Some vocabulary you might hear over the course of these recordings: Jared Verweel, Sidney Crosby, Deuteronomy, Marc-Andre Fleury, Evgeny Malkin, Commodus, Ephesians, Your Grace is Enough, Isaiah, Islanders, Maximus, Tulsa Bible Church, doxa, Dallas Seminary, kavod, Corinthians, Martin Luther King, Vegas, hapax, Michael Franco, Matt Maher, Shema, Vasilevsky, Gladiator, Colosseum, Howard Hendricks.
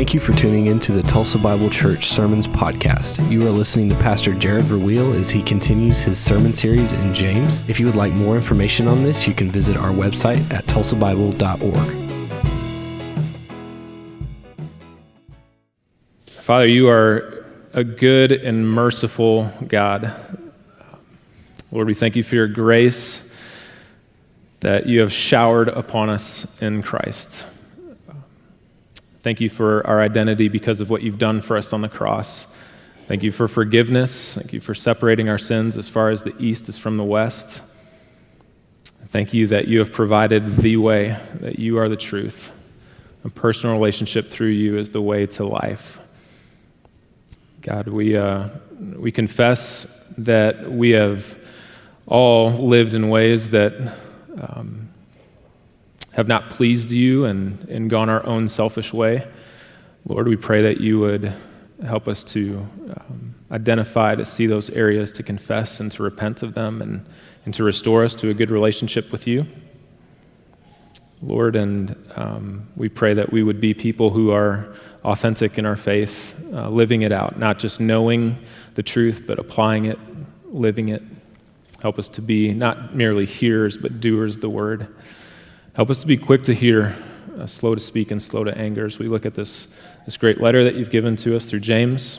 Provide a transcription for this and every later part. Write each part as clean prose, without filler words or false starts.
Thank you for tuning in to the Tulsa Bible Church Sermons Podcast. You are listening to Pastor Jared Verweel as he continues his sermon series in James. If you would like more information on this, you can visit our website at tulsabible.org. Father, you are a good and merciful God. Lord, we thank you for your grace that you have showered upon us in Christ. Thank you for our identity because of what you've done for us on the cross. Thank you for forgiveness. Thank you for separating our sins as far as the east is from the west. Thank you that you have provided the way, that you are the truth. A personal relationship through you is the way to life. God, we confess that we have all lived in ways that have not pleased you and gone our own selfish way. Lord, we pray that you would help us to identify, to see those areas, to confess and to repent of them and to restore us to a good relationship with you. Lord, and we pray that we would be people who are authentic in our faith, living it out, not just knowing the truth, but applying it, living it. Help us to be not merely hearers, but doers of the word. Help us to be quick to hear, slow to speak, and slow to anger as we look at this great letter that you've given to us through James.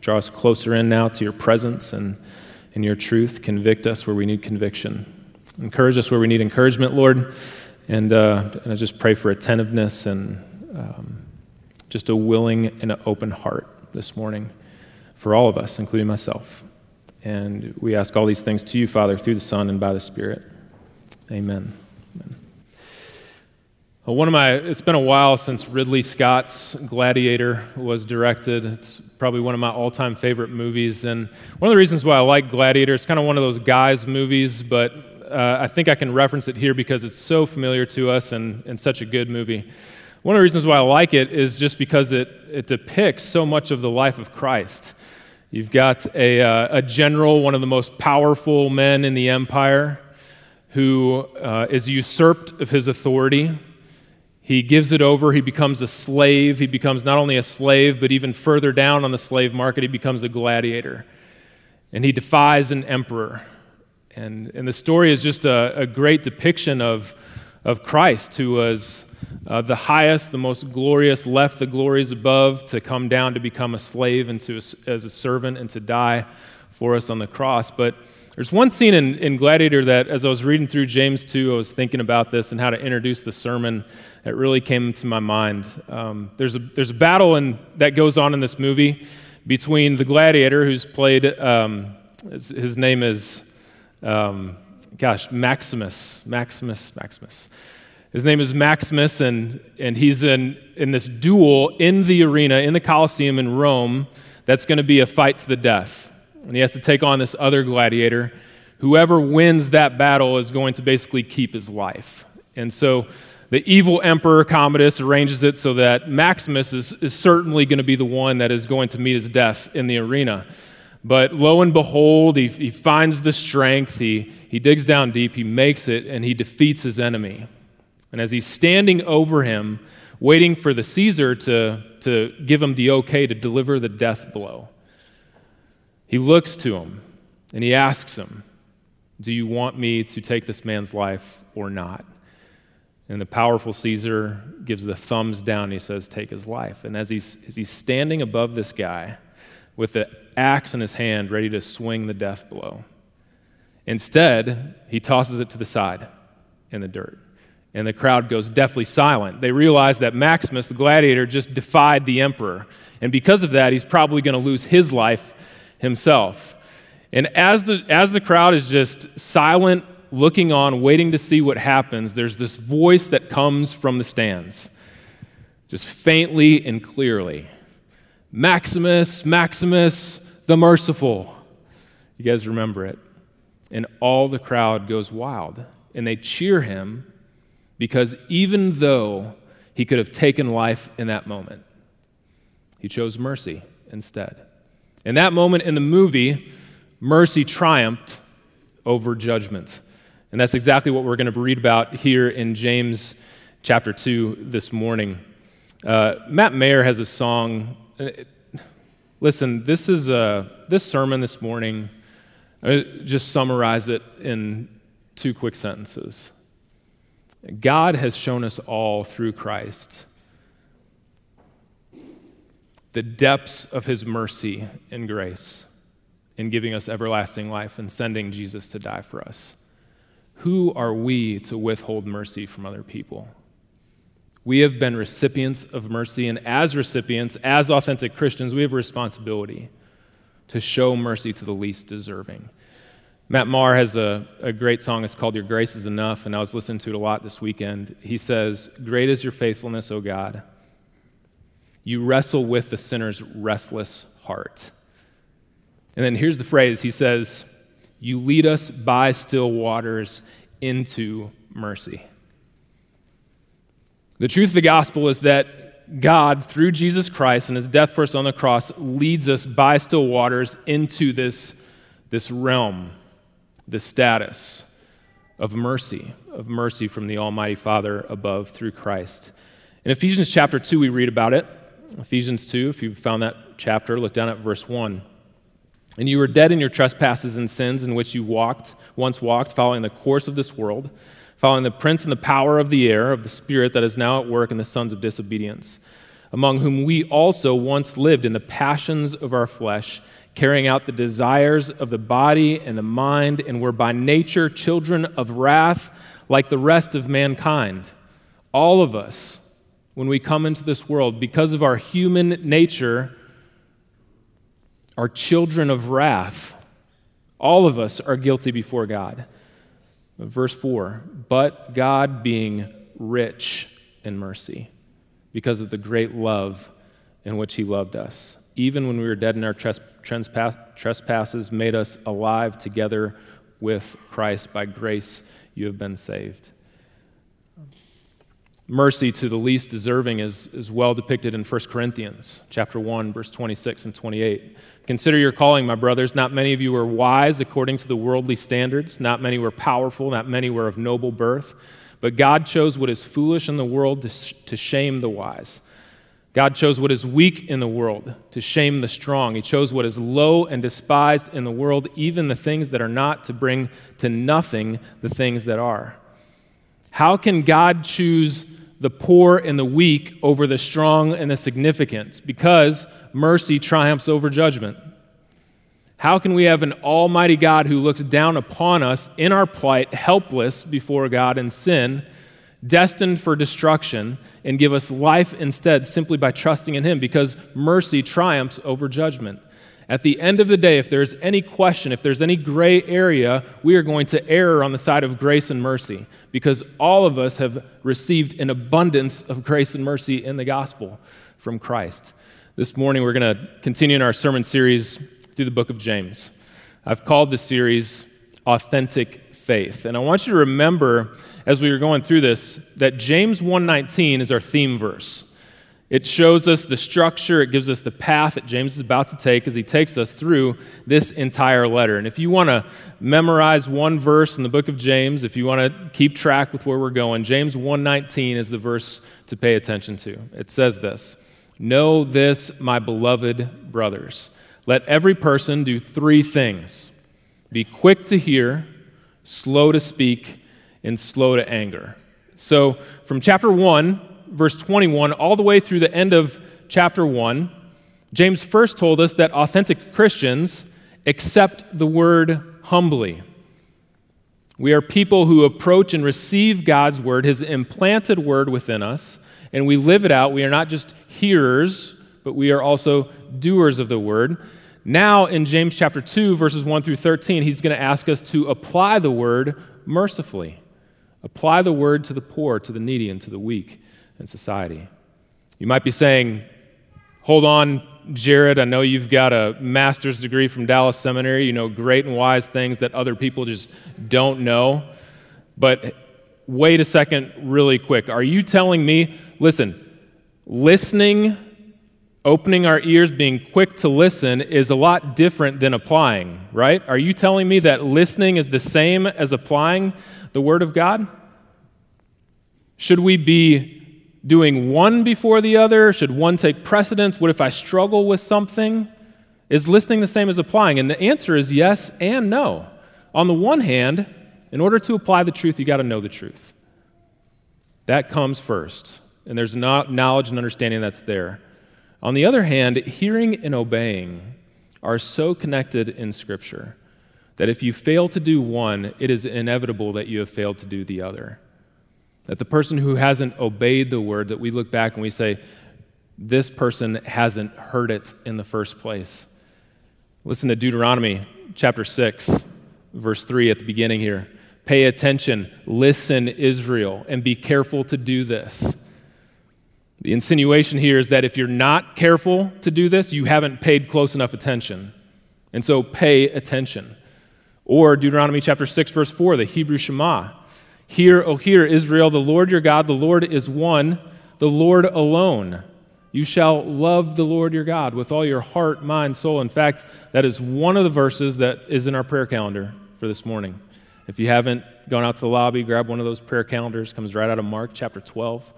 Draw us closer in now to your presence and your truth. Convict us where we need conviction. Encourage us where we need encouragement, Lord. And I just pray for attentiveness and just a willing and an open heart this morning for all of us, including myself. And we ask all these things to you, Father, through the Son and by the Spirit. Amen. It's been a while since Ridley Scott's Gladiator was directed. It's probably one of my all-time favorite movies, and one of the reasons why I like Gladiator, it's kind of one of those guys' movies, but I think I can reference it here because it's so familiar to us and such a good movie. One of the reasons why I like it is just because it depicts so much of the life of Christ. You've got a general, one of the most powerful men in the empire, who is usurped of his authority. He gives it over, he becomes a slave, he becomes not only a slave, but even further down on the slave market, he becomes a gladiator. And he defies an emperor. And the story is just a great depiction of Christ, who was the highest, the most glorious, left the glories above to come down to become a slave and as a servant and to die for us on the cross. But there's one scene in Gladiator that, as I was reading through James 2, I was thinking about this and how to introduce the sermon. It really came to my mind. There's a battle that goes on in this movie between the gladiator, who's played, his name is, Maximus. His name is Maximus, and he's in this duel in the arena, in the Colosseum in Rome, that's going to be a fight to the death. And he has to take on this other gladiator. Whoever wins that battle is going to basically keep his life. And so the evil emperor, Commodus, arranges it so that Maximus is certainly going to be the one that is going to meet his death in the arena. But lo and behold, he finds the strength, he digs down deep, he makes it, and he defeats his enemy. And as he's standing over him, waiting for the Caesar to give him the okay to deliver the death blow, he looks to him and he asks him, "Do you want me to take this man's life or not?" And the powerful Caesar gives the thumbs down. He says, "Take his life." And as he's standing above this guy with the axe in his hand, ready to swing the death blow, instead, he tosses it to the side in the dirt. And the crowd goes deathly silent. They realize that Maximus, the gladiator, just defied the emperor. And because of that, he's probably going to lose his life himself. And as the crowd is just silent, looking on, waiting to see what happens, there's this voice that comes from the stands, just faintly and clearly. "Maximus, Maximus, the merciful." You guys remember it. And all the crowd goes wild, and they cheer him because even though he could have taken life in that moment, he chose mercy instead. In that moment in the movie, mercy triumphed over judgment. And that's exactly what we're going to read about here in James chapter 2 this morning. Matt Maher has a song. Listen, this sermon this morning, I just summarize it in two quick sentences. God has shown us all through Christ the depths of his mercy and grace in giving us everlasting life and sending Jesus to die for us. Who are we to withhold mercy from other people? We have been recipients of mercy, and as recipients, as authentic Christians, we have a responsibility to show mercy to the least deserving. Matt Maher has a great song. It's called Your Grace is Enough, and I was listening to it a lot this weekend. He says, "Great is your faithfulness, O God. You wrestle with the sinner's restless heart." And then here's the phrase. He says, "You lead us by still waters into mercy." The truth of the gospel is that God, through Jesus Christ and his death for us on the cross, leads us by still waters into this realm, this status of mercy from the Almighty Father above through Christ. In Ephesians chapter 2, we read about it. Ephesians 2, if you found that chapter, look down at verse 1. "And you were dead in your trespasses and sins in which you once walked, following the course of this world, following the prince and the power of the air, of the spirit that is now at work in the sons of disobedience, among whom we also once lived in the passions of our flesh, carrying out the desires of the body and the mind, and were by nature children of wrath like the rest of mankind." All of us, when we come into this world, because of our human nature, are children of wrath. All of us are guilty before God. Verse 4, "But God being rich in mercy, because of the great love in which he loved us, even when we were dead in our trespasses, made us alive together with Christ. By grace you have been saved." Mercy to the least deserving is well depicted in 1 Corinthians chapter 1, verse 26 and 28. "Consider your calling, my brothers. Not many of you were wise according to the worldly standards. Not many were powerful. Not many were of noble birth. But God chose what is foolish in the world to shame the wise. God chose what is weak in the world to shame the strong. He chose what is low and despised in the world, even the things that are not, to bring to nothing the things that are." How can God choose the poor and the weak over the strong and the significant? Because mercy triumphs over judgment. How can we have an almighty God who looks down upon us in our plight, helpless before God in sin, destined for destruction, and give us life instead simply by trusting in him? Because mercy triumphs over judgment. At the end of the day, if there's any question, if there's any gray area, we are going to err on the side of grace and mercy, because all of us have received an abundance of grace and mercy in the gospel from Christ. This morning, we're going to continue in our sermon series through the book of James. I've called this series Authentic Faith. And I want you to remember, as we were going through this, that James 1:19 is our theme verse. It shows us the structure, it gives us the path that James is about to take as he takes us through this entire letter. And if you want to memorize one verse in the book of James, if you want to keep track with where we're going, James 1:19 is the verse to pay attention to. It says this, "Know this, my beloved brothers. Let every person do three things. Be quick to hear, slow to speak, and slow to anger." So from chapter 1, verse 21, all the way through the end of chapter 1, James first told us that authentic Christians accept the word humbly. We are people who approach and receive God's word, his implanted word within us, and we live it out. We are not just hearers, but we are also doers of the word. Now in James chapter 2, verses 1 through 13, he's going to ask us to apply the word mercifully. Apply the word to the poor, to the needy, and to the weak in society. You might be saying, "Hold on, Jared, I know you've got a master's degree from Dallas Seminary. You know great and wise things that other people just don't know." But wait a second, really quick. Are you telling me, listen, listening, opening our ears, being quick to listen is a lot different than applying, right? Are you telling me that listening is the same as applying the Word of God? Should we be doing one before the other? Should one take precedence? What if I struggle with something? Is listening the same as applying? And the answer is yes and no. On the one hand, in order to apply the truth, you got to know the truth. That comes first, and there's knowledge and understanding that's there. On the other hand, hearing and obeying are so connected in Scripture that if you fail to do one, it is inevitable that you have failed to do the other. That the person who hasn't obeyed the word, that we look back and we say, this person hasn't heard it in the first place. Listen to Deuteronomy chapter 6, verse 3 at the beginning here. Pay attention, listen, Israel, and be careful to do this. The insinuation here is that if you're not careful to do this, you haven't paid close enough attention. And so pay attention. Or Deuteronomy chapter 6, verse 4, the Hebrew Shema. Hear, O hear, Israel, the Lord your God, the Lord is one, the Lord alone. You shall love the Lord your God with all your heart, mind, soul. In fact, that is one of the verses that is in our prayer calendar for this morning. If you haven't gone out to the lobby, grab one of those prayer calendars. Comes right out of Mark chapter 12.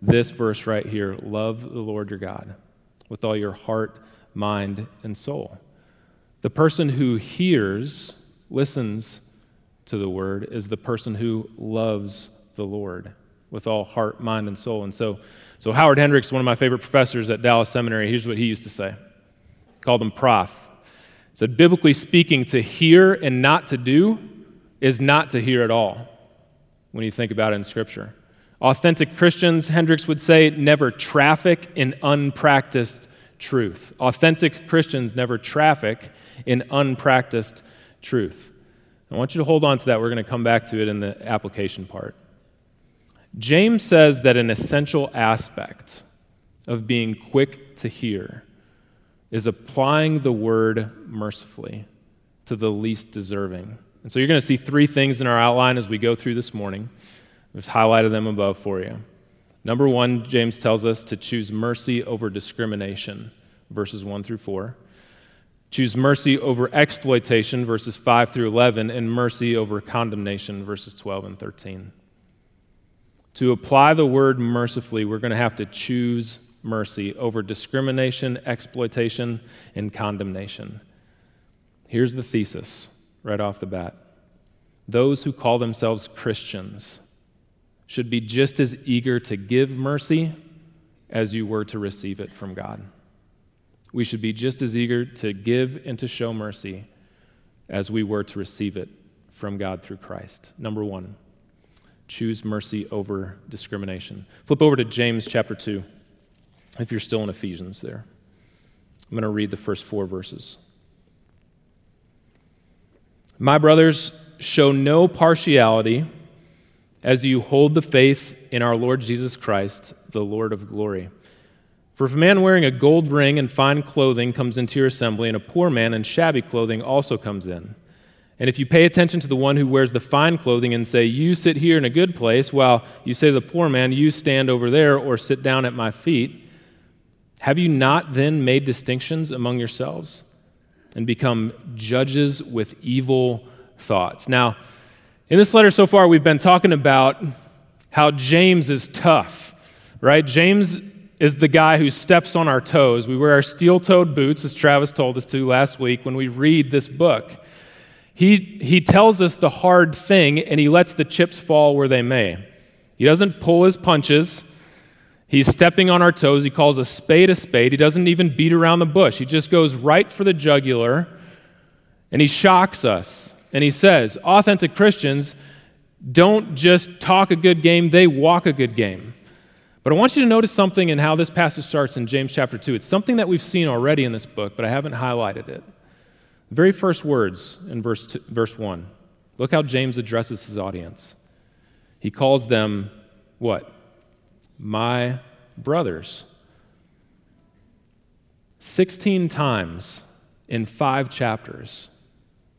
This verse right here, love the Lord your God with all your heart, mind, and soul. The person who hears, listens to the word, is the person who loves the Lord with all heart, mind, and soul. And so Howard Hendricks, one of my favorite professors at Dallas Seminary, here's what he used to say. Called him Prof. He said, biblically speaking, to hear and not to do is not to hear at all when you think about it in Scripture. Authentic Christians, Hendricks would say, never traffic in unpracticed truth. Authentic Christians never traffic in unpracticed truth. I want you to hold on to that. We're going to come back to it in the application part. James says that an essential aspect of being quick to hear is applying the word mercifully to the least deserving. And so you're going to see three things in our outline as we go through this morning. I've highlighted them above for you. Number one, James tells us to choose mercy over discrimination, verses 1 through 4. Choose mercy over exploitation, verses 5 through 11, and mercy over condemnation, verses 12 and 13. To apply the word mercifully, we're going to have to choose mercy over discrimination, exploitation, and condemnation. Here's the thesis right off the bat. Those who call themselves Christians should be just as eager to give mercy as you were to receive it from God. We should be just as eager to give and to show mercy as we were to receive it from God through Christ. Number one, choose mercy over discrimination. Flip over to James chapter 2, if you're still in Ephesians there. I'm going to read the first four verses. My brothers, show no partiality as you hold the faith in our Lord Jesus Christ, the Lord of glory. For if a man wearing a gold ring and fine clothing comes into your assembly, and a poor man in shabby clothing also comes in, and if you pay attention to the one who wears the fine clothing and say, you sit here in a good place, while you say to the poor man, you stand over there or sit down at my feet, have you not then made distinctions among yourselves and become judges with evil thoughts? Now, in this letter so far, we've been talking about how James is tough, right? James is the guy who steps on our toes. We wear our steel-toed boots, as Travis told us to last week, when we read this book. He tells us the hard thing, and he lets the chips fall where they may. He doesn't pull his punches. He's stepping on our toes. He calls a spade a spade. He doesn't even beat around the bush. He just goes right for the jugular, and he shocks us. And he says, authentic Christians don't just talk a good game, they walk a good game. But I want you to notice something in how this passage starts in James chapter 2. It's something that we've seen already in this book, but I haven't highlighted it. The very first words in verse 1. Look how James addresses his audience. He calls them, what? My brothers. 16 times in 5 chapters,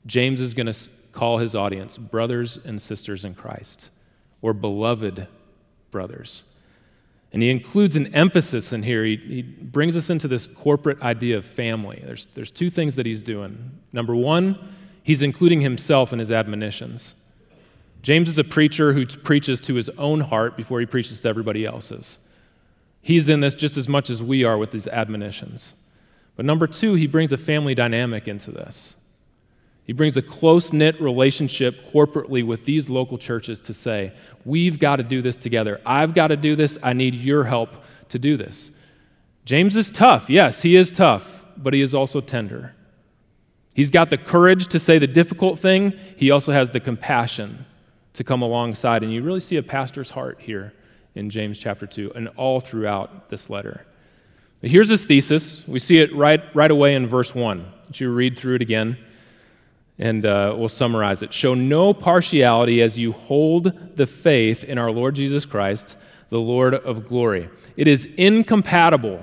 James is going to call his audience brothers and sisters in Christ, or beloved brothers. And he includes an emphasis in here. He brings us into this corporate idea of family. There's two things that he's doing. Number one, he's including himself in his admonitions. James is a preacher who preaches to his own heart before he preaches to everybody else's. He's in this just as much as we are with these admonitions. But number two, he brings a family dynamic into this. He brings a close-knit relationship corporately with these local churches to say, we've got to do this together. I've got to do this. I need your help to do this. James is tough. Yes, he is tough, but he is also tender. He's got the courage to say the difficult thing. He also has the compassion to come alongside. And you really see a pastor's heart here in James chapter 2 and all throughout this letter. But here's his thesis. We see it right away in verse 1. Would you read through it again? And we'll summarize it. Show no partiality as you hold the faith in our Lord Jesus Christ, the Lord of glory. It is incompatible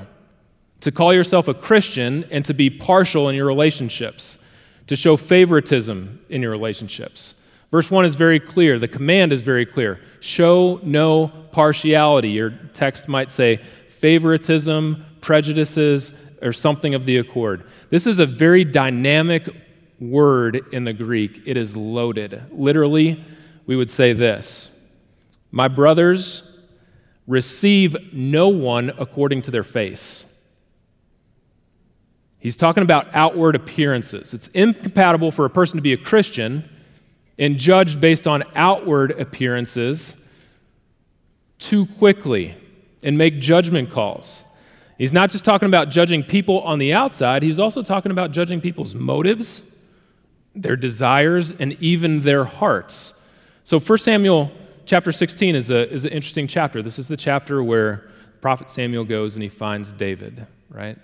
to call yourself a Christian and to be partial in your relationships, to show favoritism in your relationships. Verse 1 is very clear. The command is very clear. Show no partiality. Your text might say favoritism, prejudices, or something of the accord. This is a very dynamic word in the Greek. It is loaded. Literally, we would say this: my brothers, receive no one according to their face. He's talking about outward appearances. It's incompatible for a person to be a Christian and judged based on outward appearances too quickly and make judgment calls. He's not just talking about judging people on the outside. He's also talking about judging people's motives, their desires, and even their hearts. So 1 Samuel chapter 16 is an interesting chapter. This is the chapter where prophet Samuel goes and he finds David, right?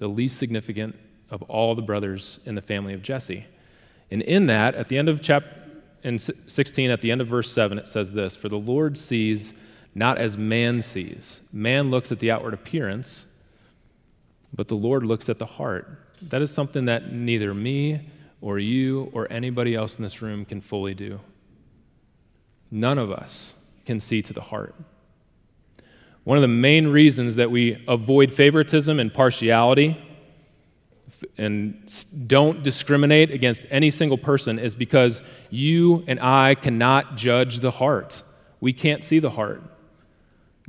The least significant of all the brothers in the family of Jesse. And in that, at the end of chapter 16, at the end of verse 7, it says this: for the Lord sees not as man sees. Man looks at the outward appearance, but the Lord looks at the heart. That is something that neither me or you or anybody else in this room can fully do. None of us can see to the heart. One of the main reasons that we avoid favoritism and partiality and don't discriminate against any single person is because you and I cannot judge the heart. We can't see the heart.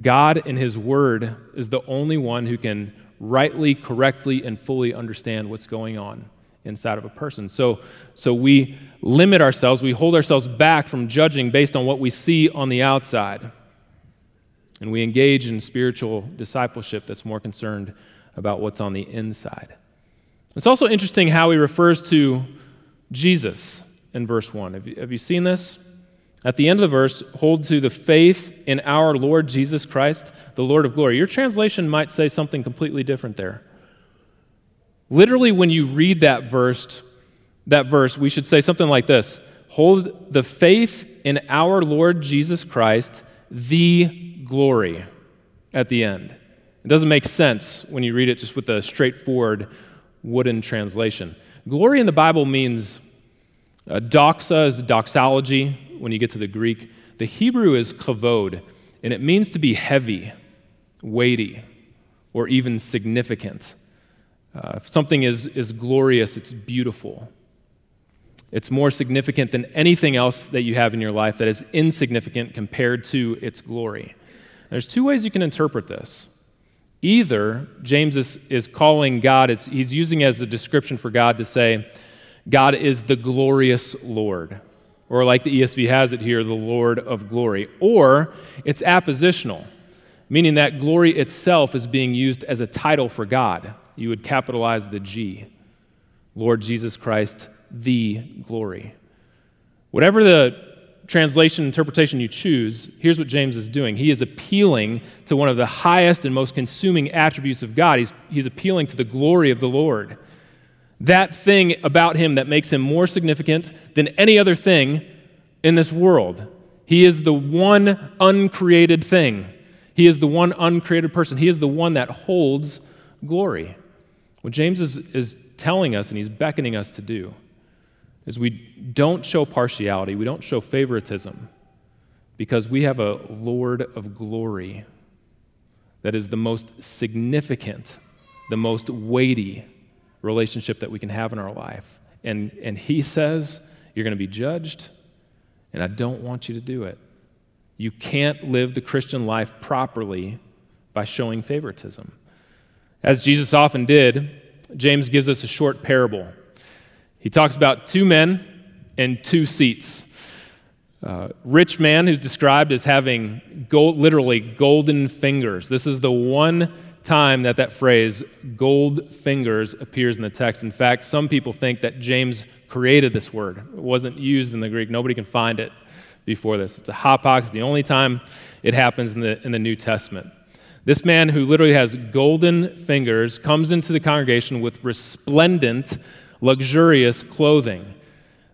God in His Word is the only one who can rightly, correctly, and fully understand what's going on inside of a person. So we limit ourselves, we hold ourselves back from judging based on what we see on the outside. And we engage in spiritual discipleship that's more concerned about what's on the inside. It's also interesting how he refers to Jesus in verse 1. Have you seen this? At the end of the verse, hold to the faith in our Lord Jesus Christ, the Lord of glory. Your translation might say something completely different there. Literally, when you read that verse, we should say something like this: hold the faith in our Lord Jesus Christ, the glory, at the end. It doesn't make sense when you read it just with a straightforward wooden translation. Glory in the Bible means doxa is doxology when you get to the Greek. The Hebrew is kavod, and it means to be heavy, weighty, or even significant. If something is glorious, it's beautiful. It's more significant than anything else that you have in your life that is insignificant compared to its glory. There's two ways you can interpret this. Either James is calling God, he's using it as a description for God to say, God is the glorious Lord, or like the ESV has it here, the Lord of glory. Or it's appositional, meaning that glory itself is being used as a title for God. You would capitalize the G, Lord Jesus Christ, the glory. Whatever the translation, interpretation you choose, here's what James is doing. He is appealing to one of the highest and most consuming attributes of God. He's appealing to the glory of the Lord. That thing about him that makes him more significant than any other thing in this world. He is the one uncreated thing. He is the one uncreated person. He is the one that holds glory. What James is telling us, and he's beckoning us to do, is we don't show partiality, we don't show favoritism, because we have a Lord of glory that is the most significant, the most weighty relationship that we can have in our life. And he says, you're going to be judged, and I don't want you to do it. You can't live the Christian life properly by showing favoritism. As Jesus often did, James gives us a short parable. He talks about two men and two seats. Rich man who's described as having gold, literally golden fingers. This is the one time that phrase gold fingers appears in the text. In fact, some people think that James created this word. It wasn't used in the Greek. Nobody can find it before this. It's a hapax, the only time it happens in the New Testament. This man who literally has golden fingers comes into the congregation with resplendent, luxurious clothing.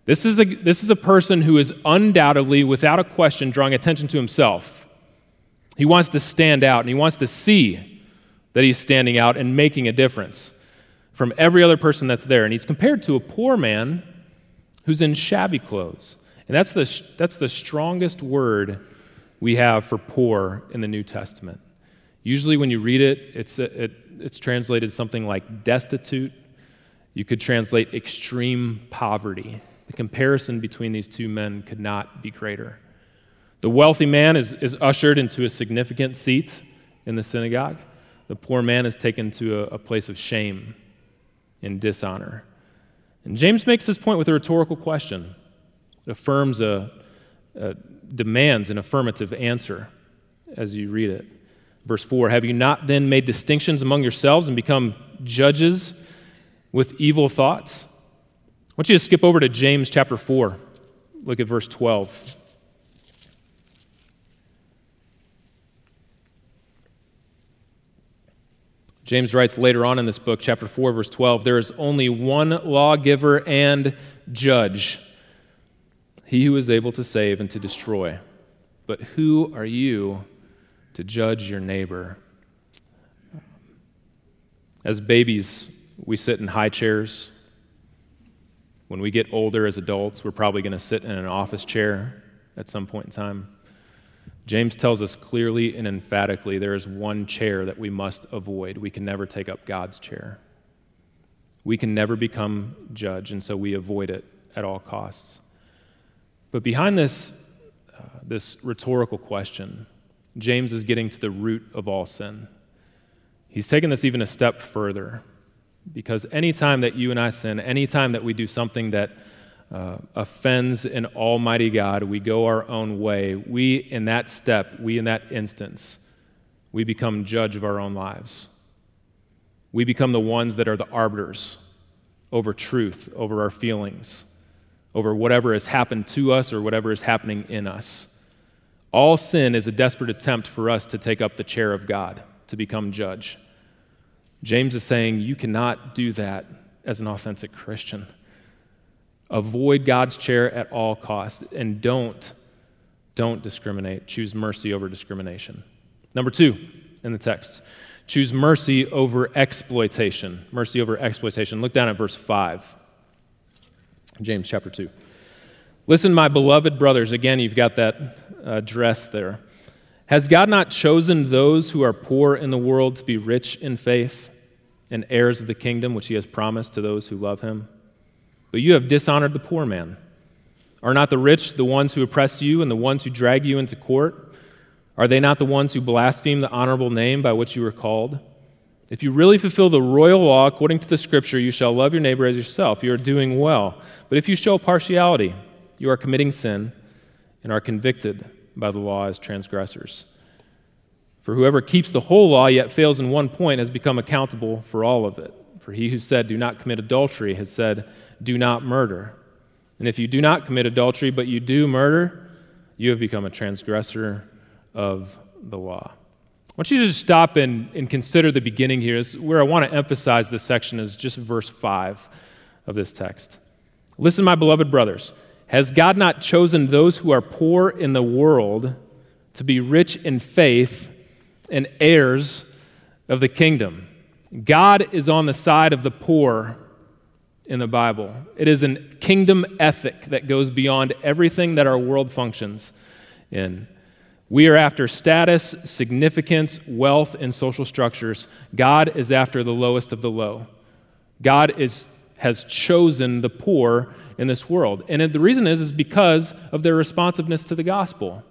This is a person who is undoubtedly, without a question, drawing attention to himself. He wants to stand out, and he wants to see that he's standing out and making a difference from every other person that's there. And he's compared to a poor man who's in shabby clothes. And that's the strongest word we have for poor in the New Testament. Usually when you read it, it's translated something like destitute. You could translate extreme poverty. The comparison between these two men could not be greater. The wealthy man is ushered into a significant seat in the synagogue. The poor man is taken to a place of shame and dishonor. And James makes this point with a rhetorical question. Affirms demands an affirmative answer as you read it. Verse 4, have you not then made distinctions among yourselves and become judges with evil thoughts? I want you to skip over to James chapter 4. Look at verse 12. James writes later on in this book, chapter 4, verse 12, there is only one lawgiver and judge, he who is able to save and to destroy. But who are you to judge your neighbor? As babies, we sit in high chairs. When we get older as adults, we're probably going to sit in an office chair at some point in time. James tells us clearly and emphatically there is one chair that we must avoid. We can never take up God's chair. We can never become judge, and so we avoid it at all costs. But behind this rhetorical question, James is getting to the root of all sin. He's taken this even a step further, because any time that you and I sin, any time that we do something that offends an almighty God, we go our own way, we become judge of our own lives. We become the ones that are the arbiters over truth, over our feelings, over whatever has happened to us or whatever is happening in us. All sin is a desperate attempt for us to take up the chair of God, to become judge. James is saying you cannot do that as an authentic Christian. Avoid God's chair at all costs, and don't discriminate. Choose mercy over discrimination. Number two in the text, choose mercy over exploitation. Mercy over exploitation. Look down at verse 5. James chapter 2. Listen, my beloved brothers, again, you've got that address there. Has God not chosen those who are poor in the world to be rich in faith and heirs of the kingdom which he has promised to those who love him? But you have dishonored the poor man. Are not the rich the ones who oppress you and the ones who drag you into court? Are they not the ones who blaspheme the honorable name by which you were called? If you really fulfill the royal law according to the scripture, you shall love your neighbor as yourself. You are doing well. But if you show partiality, you are committing sin and are convicted by the law as transgressors. For whoever keeps the whole law yet fails in one point has become accountable for all of it. For he who said, do not commit adultery, has said, do not murder. And if you do not commit adultery, but you do murder, you have become a transgressor of the law. I want you to just stop and consider the beginning here. This is where I want to emphasize this section is just verse 5 of this text. Listen, my beloved brothers, has God not chosen those who are poor in the world to be rich in faith and heirs of the kingdom? God is on the side of the poor in the Bible. It is a kingdom ethic that goes beyond everything that our world functions in. We are after status, significance, wealth, and social structures. God is after the lowest of the low. God has chosen the poor in this world. And the reason is because of their responsiveness to the gospel.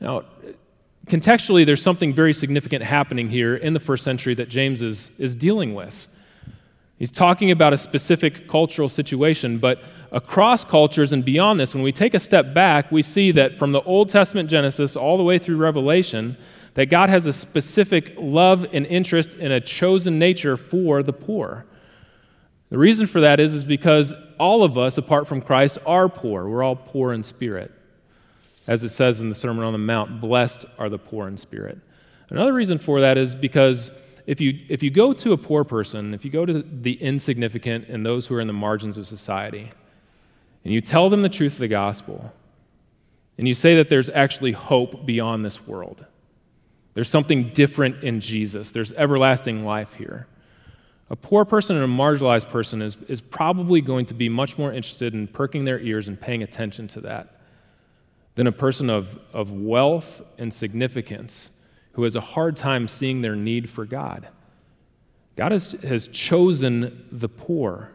Now, contextually, there's something very significant happening here in the first century that James is dealing with. He's talking about a specific cultural situation, but across cultures and beyond this, when we take a step back, we see that from the Old Testament Genesis all the way through Revelation, that God has a specific love and interest in a chosen nature for the poor. The reason for that is because all of us, apart from Christ, are poor. We're all poor in spirit. As it says in the Sermon on the Mount, blessed are the poor in spirit. Another reason for that is because if you go to a poor person, if you go to the insignificant and those who are in the margins of society, and you tell them the truth of the gospel, and you say that there's actually hope beyond this world. There's something different in Jesus. There's everlasting life here. A poor person and a marginalized person is probably going to be much more interested in perking their ears and paying attention to that than a person of wealth and significance who has a hard time seeing their need for God. God has chosen the poor.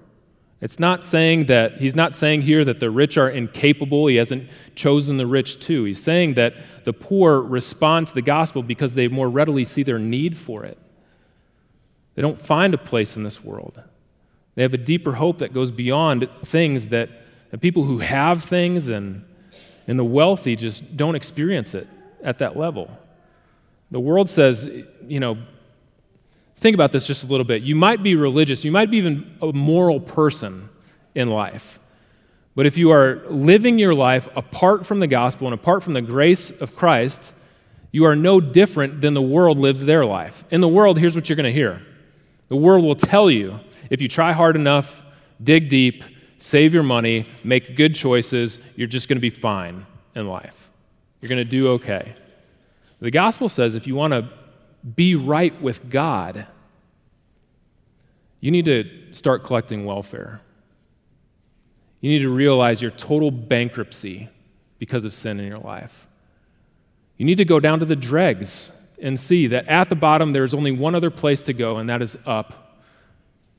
It's not saying that, he's not saying here that the rich are incapable. He hasn't chosen the rich too. He's saying that the poor respond to the gospel because they more readily see their need for it. They don't find a place in this world. They have a deeper hope that goes beyond things that the people who have things and the wealthy just don't experience it at that level. The world says, you know, think about this just a little bit. You might be religious. You might be even a moral person in life. But if you are living your life apart from the gospel and apart from the grace of Christ, you are no different than the world lives their life. In the world, here's what you're going to hear. The world will tell you, if you try hard enough, dig deep, save your money, make good choices, you're just going to be fine in life. You're going to do okay. The gospel says if you want to be right with God, you need to start collecting welfare. You need to realize your total bankruptcy because of sin in your life. You need to go down to the dregs and see that at the bottom there is only one other place to go, and that is up.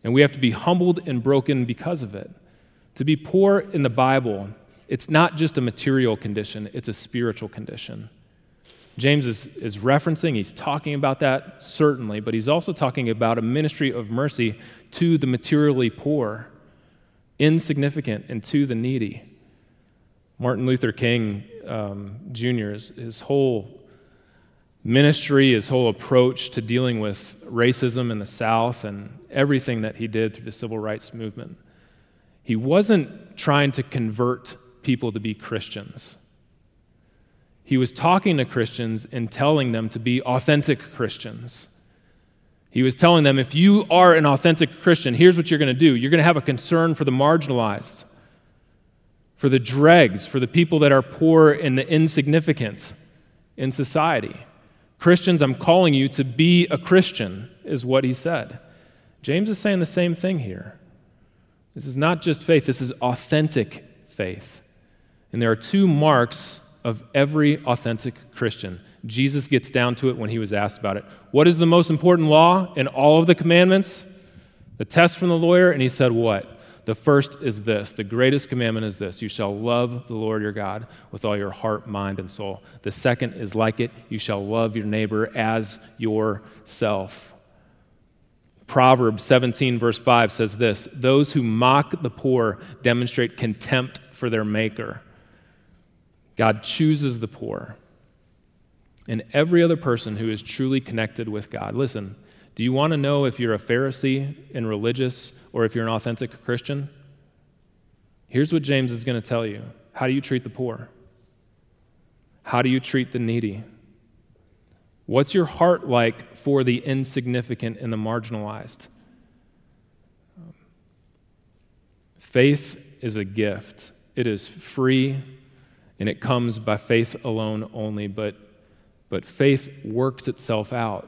And we have to be humbled and broken because of it. To be poor in the Bible, it's not just a material condition, it's a spiritual condition. James is referencing, he's talking about that, certainly, but he's also talking about a ministry of mercy to the materially poor, insignificant, and to the needy. Martin Luther King Jr., his whole ministry, his whole approach to dealing with racism in the South and everything that he did through the civil rights movement, he wasn't trying to convert people to be Christians. He was talking to Christians and telling them to be authentic Christians. He was telling them, if you are an authentic Christian, here's what you're going to do. You're going to have a concern for the marginalized, for the dregs, for the people that are poor and the insignificant in society. Christians, I'm calling you to be a Christian, is what he said. James is saying the same thing here. This is not just faith, this is authentic faith. And there are two marks of every authentic Christian. Jesus gets down to it when he was asked about it. What is the most important law in all of the commandments? The test from the lawyer, and he said what? The first is this. The greatest commandment is this. You shall love the Lord your God with all your heart, mind, and soul. The second is like it. You shall love your neighbor as yourself. Proverbs 17, verse 5 says this. Those who mock the poor demonstrate contempt for their maker. God chooses the poor and every other person who is truly connected with God. Listen, do you want to know if you're a Pharisee and religious or if you're an authentic Christian? Here's what James is going to tell you. How do you treat the poor? How do you treat the needy? What's your heart like for the insignificant and the marginalized? Faith is a gift. It is free. And it comes by faith alone only, but faith works itself out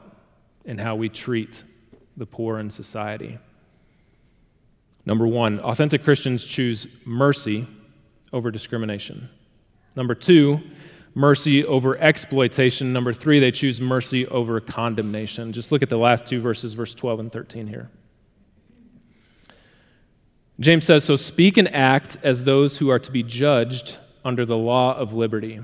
in how we treat the poor in society. Number one, authentic Christians choose mercy over discrimination. Number two, mercy over exploitation. Number three, they choose mercy over condemnation. Just look at the last two verses, verse 12 and 13 here. James says, so speak and act as those who are to be judged under the law of liberty.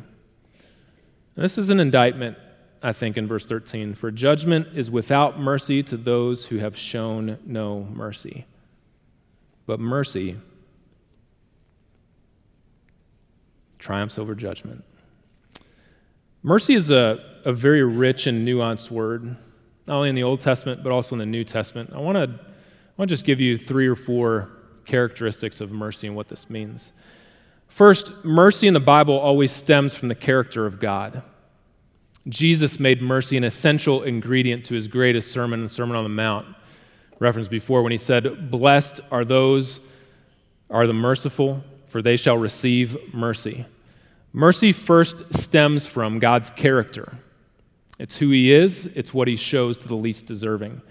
This is an indictment I think, in verse 13. For judgment is without mercy to those who have shown no mercy. But mercy triumphs over judgment. Mercy is a very rich and nuanced word, not only in the Old Testament, but also in the New Testament. I want to just give you 3 or 4 characteristics of mercy and what this means. First, mercy in the Bible always stems from the character of God. Jesus made mercy an essential ingredient to his greatest sermon, the Sermon on the Mount, referenced before when he said, "Blessed are those, are the merciful, for they shall receive mercy." Mercy first stems from God's character. It's who he is, it's what he shows to the least deserving.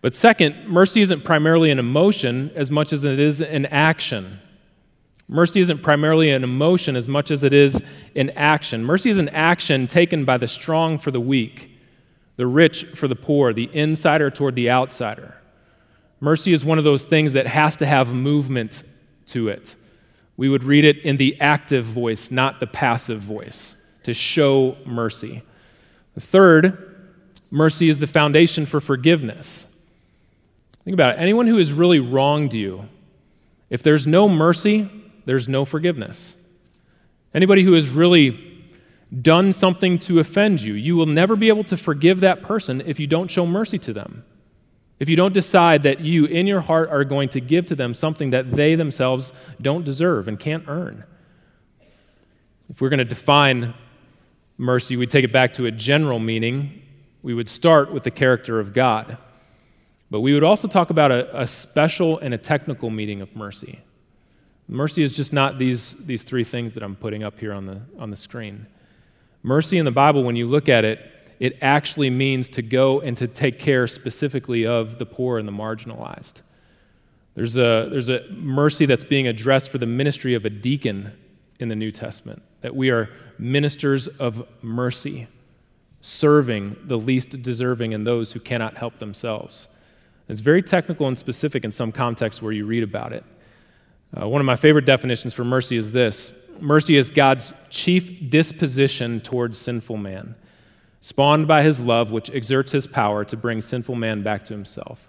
But second, mercy isn't primarily an emotion as much as it is an action. Mercy isn't primarily an emotion as much as it is an action. Mercy is an action taken by the strong for the weak, the rich for the poor, the insider toward the outsider. Mercy is one of those things that has to have movement to it. We would read it in the active voice, not the passive voice, to show mercy. Third, mercy is the foundation for forgiveness. Think about it. Anyone who has really wronged you, if there's no mercy, there's no forgiveness. Anybody who has really done something to offend you, you will never be able to forgive that person if you don't show mercy to them. If you don't decide that you, in your heart, are going to give to them something that they themselves don't deserve and can't earn. If we're going to define mercy, we take it back to a general meaning. We would start with the character of God. But we would also talk about a special and a technical meaning of mercy. Mercy is just not these 3 things that I'm putting up here on the screen. Mercy in the Bible, when you look at it, it actually means to go and to take care specifically of the poor and the marginalized. There's a mercy that's being addressed for the ministry of a deacon in the New Testament, that we are ministers of mercy, serving the least deserving and those who cannot help themselves. It's very technical and specific in some contexts where you read about it. One of my favorite definitions for mercy is this. Mercy is God's chief disposition towards sinful man, spawned by his love, which exerts his power to bring sinful man back to himself.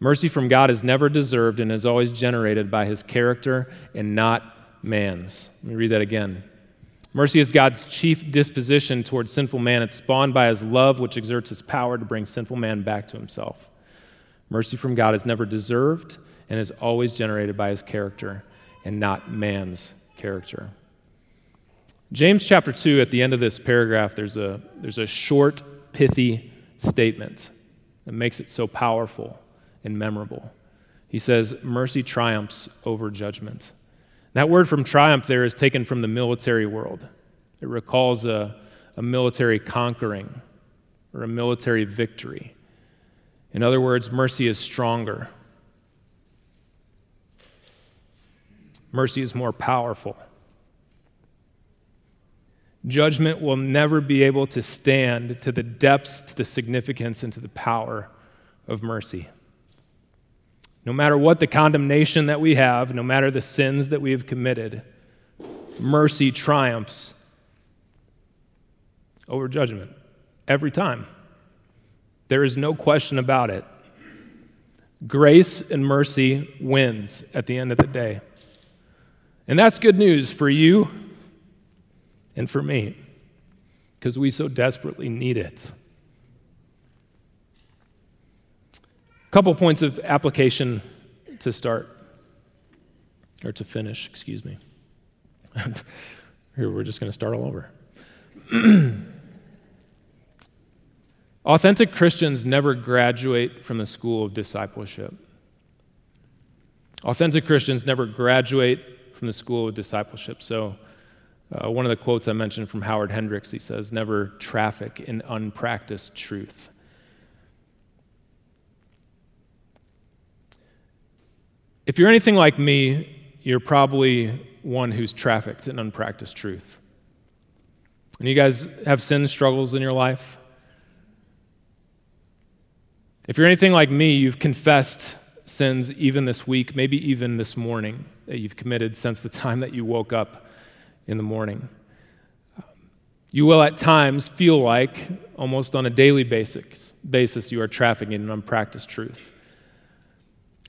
Mercy from God is never deserved and is always generated by his character and not man's. Let me read that again. Mercy is God's chief disposition towards sinful man. It's spawned by his love, which exerts his power to bring sinful man back to himself. Mercy from God is never deserved and is always generated by his character and not man's character. James chapter 2, at the end of this paragraph, there's a short, pithy statement that makes it so powerful and memorable. He says, mercy triumphs over judgment. That word from triumph there is taken from the military world. It recalls a military conquering or a military victory. In other words, mercy is stronger. Mercy is more powerful. Judgment will never be able to stand to the depths, to the significance, and to the power of mercy. No matter what the condemnation that we have, no matter the sins that we have committed, mercy triumphs over judgment every time. There is no question about it. Grace and mercy wins at the end of the day. And that's good news for you and for me, because we so desperately need it. A couple points of application to start, or to finish, excuse me. Here, we're just going to start all over. Authentic Christians never graduate from the school of discipleship. Authentic Christians never graduate from the school of discipleship. So, one of the quotes I mentioned from Howard Hendricks, he says, never traffic in unpracticed truth. If you're anything like me, you're probably one who's trafficked in unpracticed truth. And you guys have sin struggles in your life. If you're anything like me, you've confessed sins even this week, maybe even this morning, that you've committed since the time that you woke up in the morning. You will at times feel like, almost on a daily basis, you are trafficking in unpracticed truth.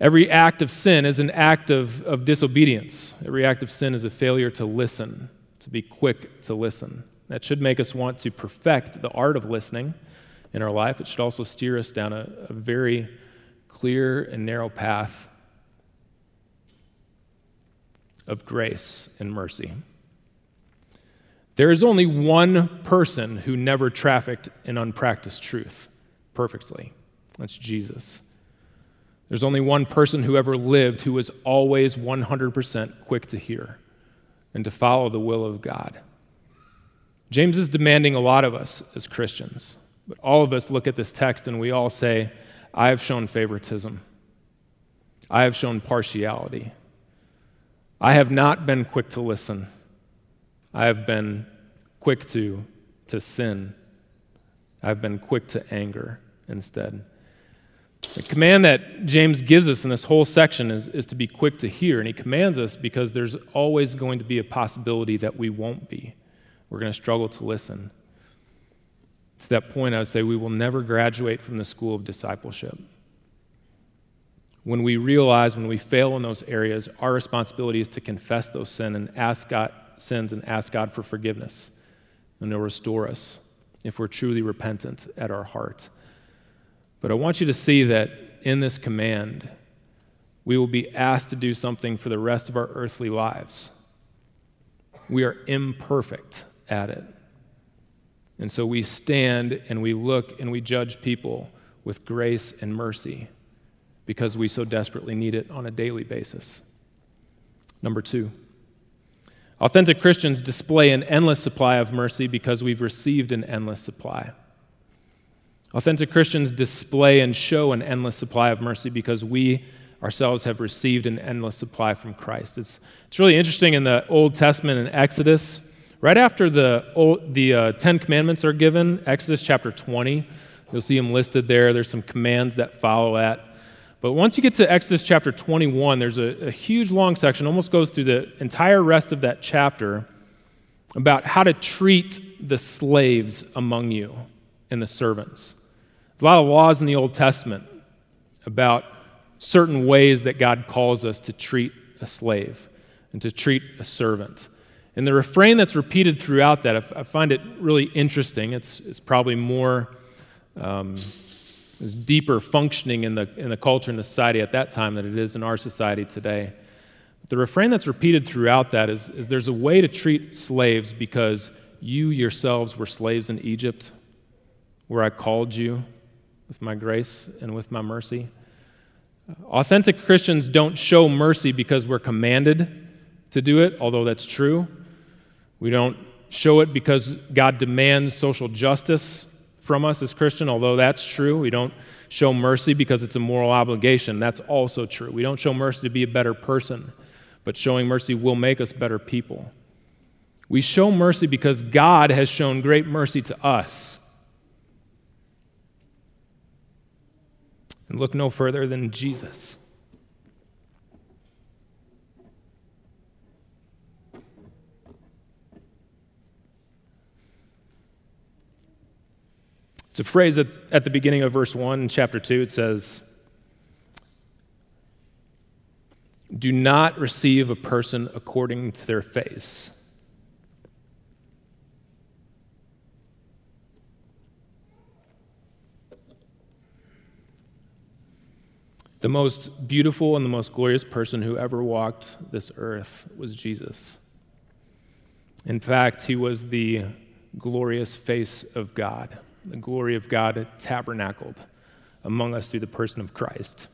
Every act of sin is an act of disobedience. Every act of sin is a failure to listen, to be quick to listen. That should make us want to perfect the art of listening in our life. It should also steer us down a very clear and narrow path of grace and mercy. There is only one person who never trafficked in unpracticed truth perfectly. That's Jesus. There's only one person who ever lived who was always 100% quick to hear and to follow the will of God. James is demanding a lot of us as Christians, but all of us look at this text and we all say, I have shown favoritism. I have shown partiality. I have not been quick to listen. I have been quick to sin. I've been quick to anger instead. The command that James gives us in this whole section is to be quick to hear, and he commands us because there's always going to be a possibility that we won't be. We're going to struggle to listen. To that point, I would say we will never graduate from the school of discipleship. When we realize, when we fail in those areas, our responsibility is to confess those sins and ask God for forgiveness, and He'll restore us if we're truly repentant at our heart. But I want you to see that in this command, we will be asked to do something for the rest of our earthly lives. We are imperfect at it. And so we stand and we look and we judge people with grace and mercy because we so desperately need it on a daily basis. Number two, authentic Christians display an endless supply of mercy because we've received an endless supply. Authentic Christians display and show an endless supply of mercy because we ourselves have received an endless supply from Christ. It's really interesting in the Old Testament in Exodus, right after the Ten Commandments are given, Exodus chapter 20, you'll see them listed there. There's some commands that follow that. But once you get to Exodus chapter 21, there's a huge long section, almost goes through the entire rest of that chapter, about how to treat the slaves among you and the servants. A lot of laws in the Old Testament about certain ways that God calls us to treat a slave and to treat a servant. And the refrain that's repeated throughout that, I find it really interesting. It's probably more deeper functioning in the culture and the society at that time than it is in our society today. But the refrain that's repeated throughout that is there's a way to treat slaves because you yourselves were slaves in Egypt, where I called you with my grace and with my mercy. Authentic Christians don't show mercy because we're commanded to do it, although that's true. We don't show it because God demands social justice from us as Christians, although that's true. We don't show mercy because it's a moral obligation. That's also true. We don't show mercy to be a better person, but showing mercy will make us better people. We show mercy because God has shown great mercy to us. And look no further than Jesus. It's a phrase at the beginning of verse 1 in chapter 2. It says, do not receive a person according to their face. The most beautiful and the most glorious person who ever walked this earth was Jesus. In fact, he was the glorious face of God. The glory of God tabernacled among us through the person of Christ.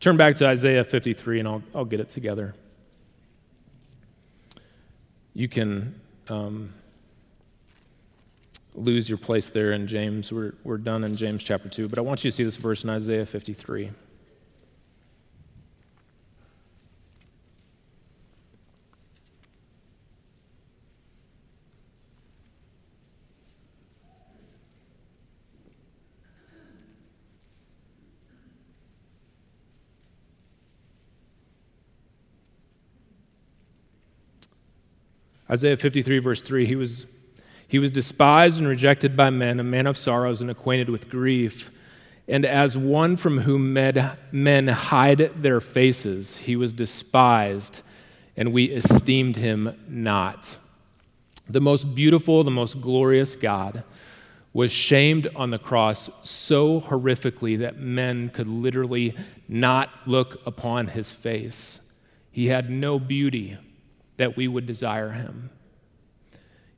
Turn back to Isaiah 53 and I'll get it together. You can lose your place there in James. We're done in James chapter 2, but I want you to see this verse in Isaiah 53. Isaiah 53, verse 3, he was despised and rejected by men, a man of sorrows and acquainted with grief. And as one from whom men hide their faces, he was despised, and we esteemed him not. The most beautiful, the most glorious God was shamed on the cross so horrifically that men could literally not look upon his face. He had no beauty that we would desire him.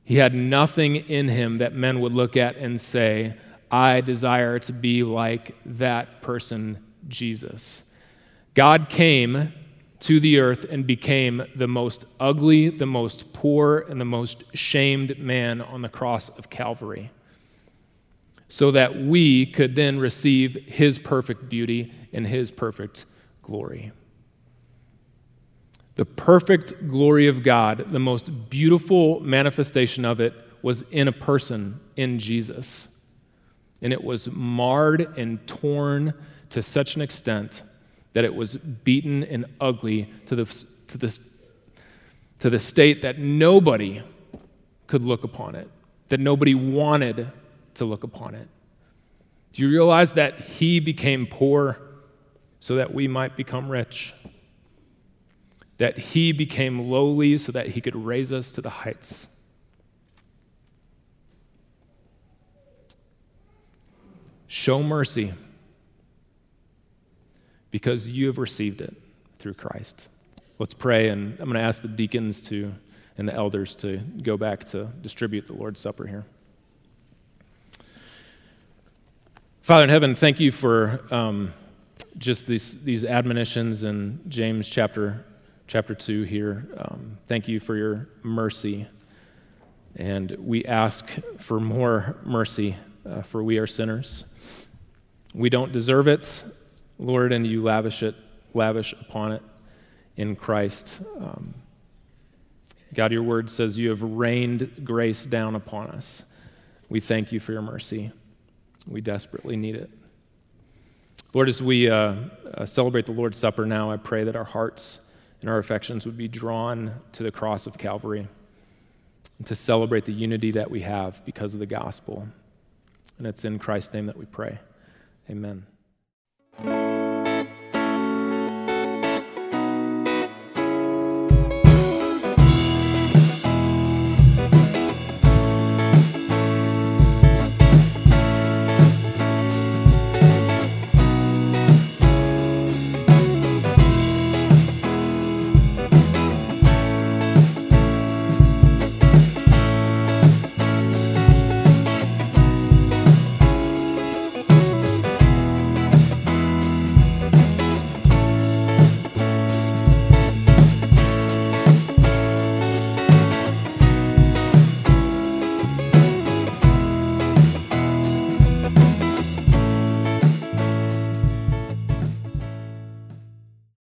He had nothing in him that men would look at and say, I desire to be like that person, Jesus. God came to the earth and became the most ugly, the most poor, and the most shamed man on the cross of Calvary, so that we could then receive his perfect beauty and his perfect glory. The perfect glory of God, the most beautiful manifestation of it, was in a person, in Jesus. And it was marred and torn to such an extent that it was beaten and ugly to the state that nobody could look upon it, that nobody wanted to look upon it. Do you realize that he became poor so that we might become rich? That he became lowly so that he could raise us to the heights? Show mercy, because you have received it through Christ. Let's pray, and I'm going to ask the deacons and the elders to go back to distribute the Lord's Supper here. Father in heaven, thank you for just these admonitions in James chapter 2 here. Thank you for your mercy, and we ask for more mercy, for we are sinners. We don't deserve it, Lord, and you lavish upon it in Christ. God, your word says you have rained grace down upon us. We thank you for your mercy. We desperately need it. Lord, as we celebrate the Lord's Supper now, I pray that our hearts and our affections would be drawn to the cross of Calvary and to celebrate the unity that we have because of the gospel. And it's in Christ's name that we pray. Amen.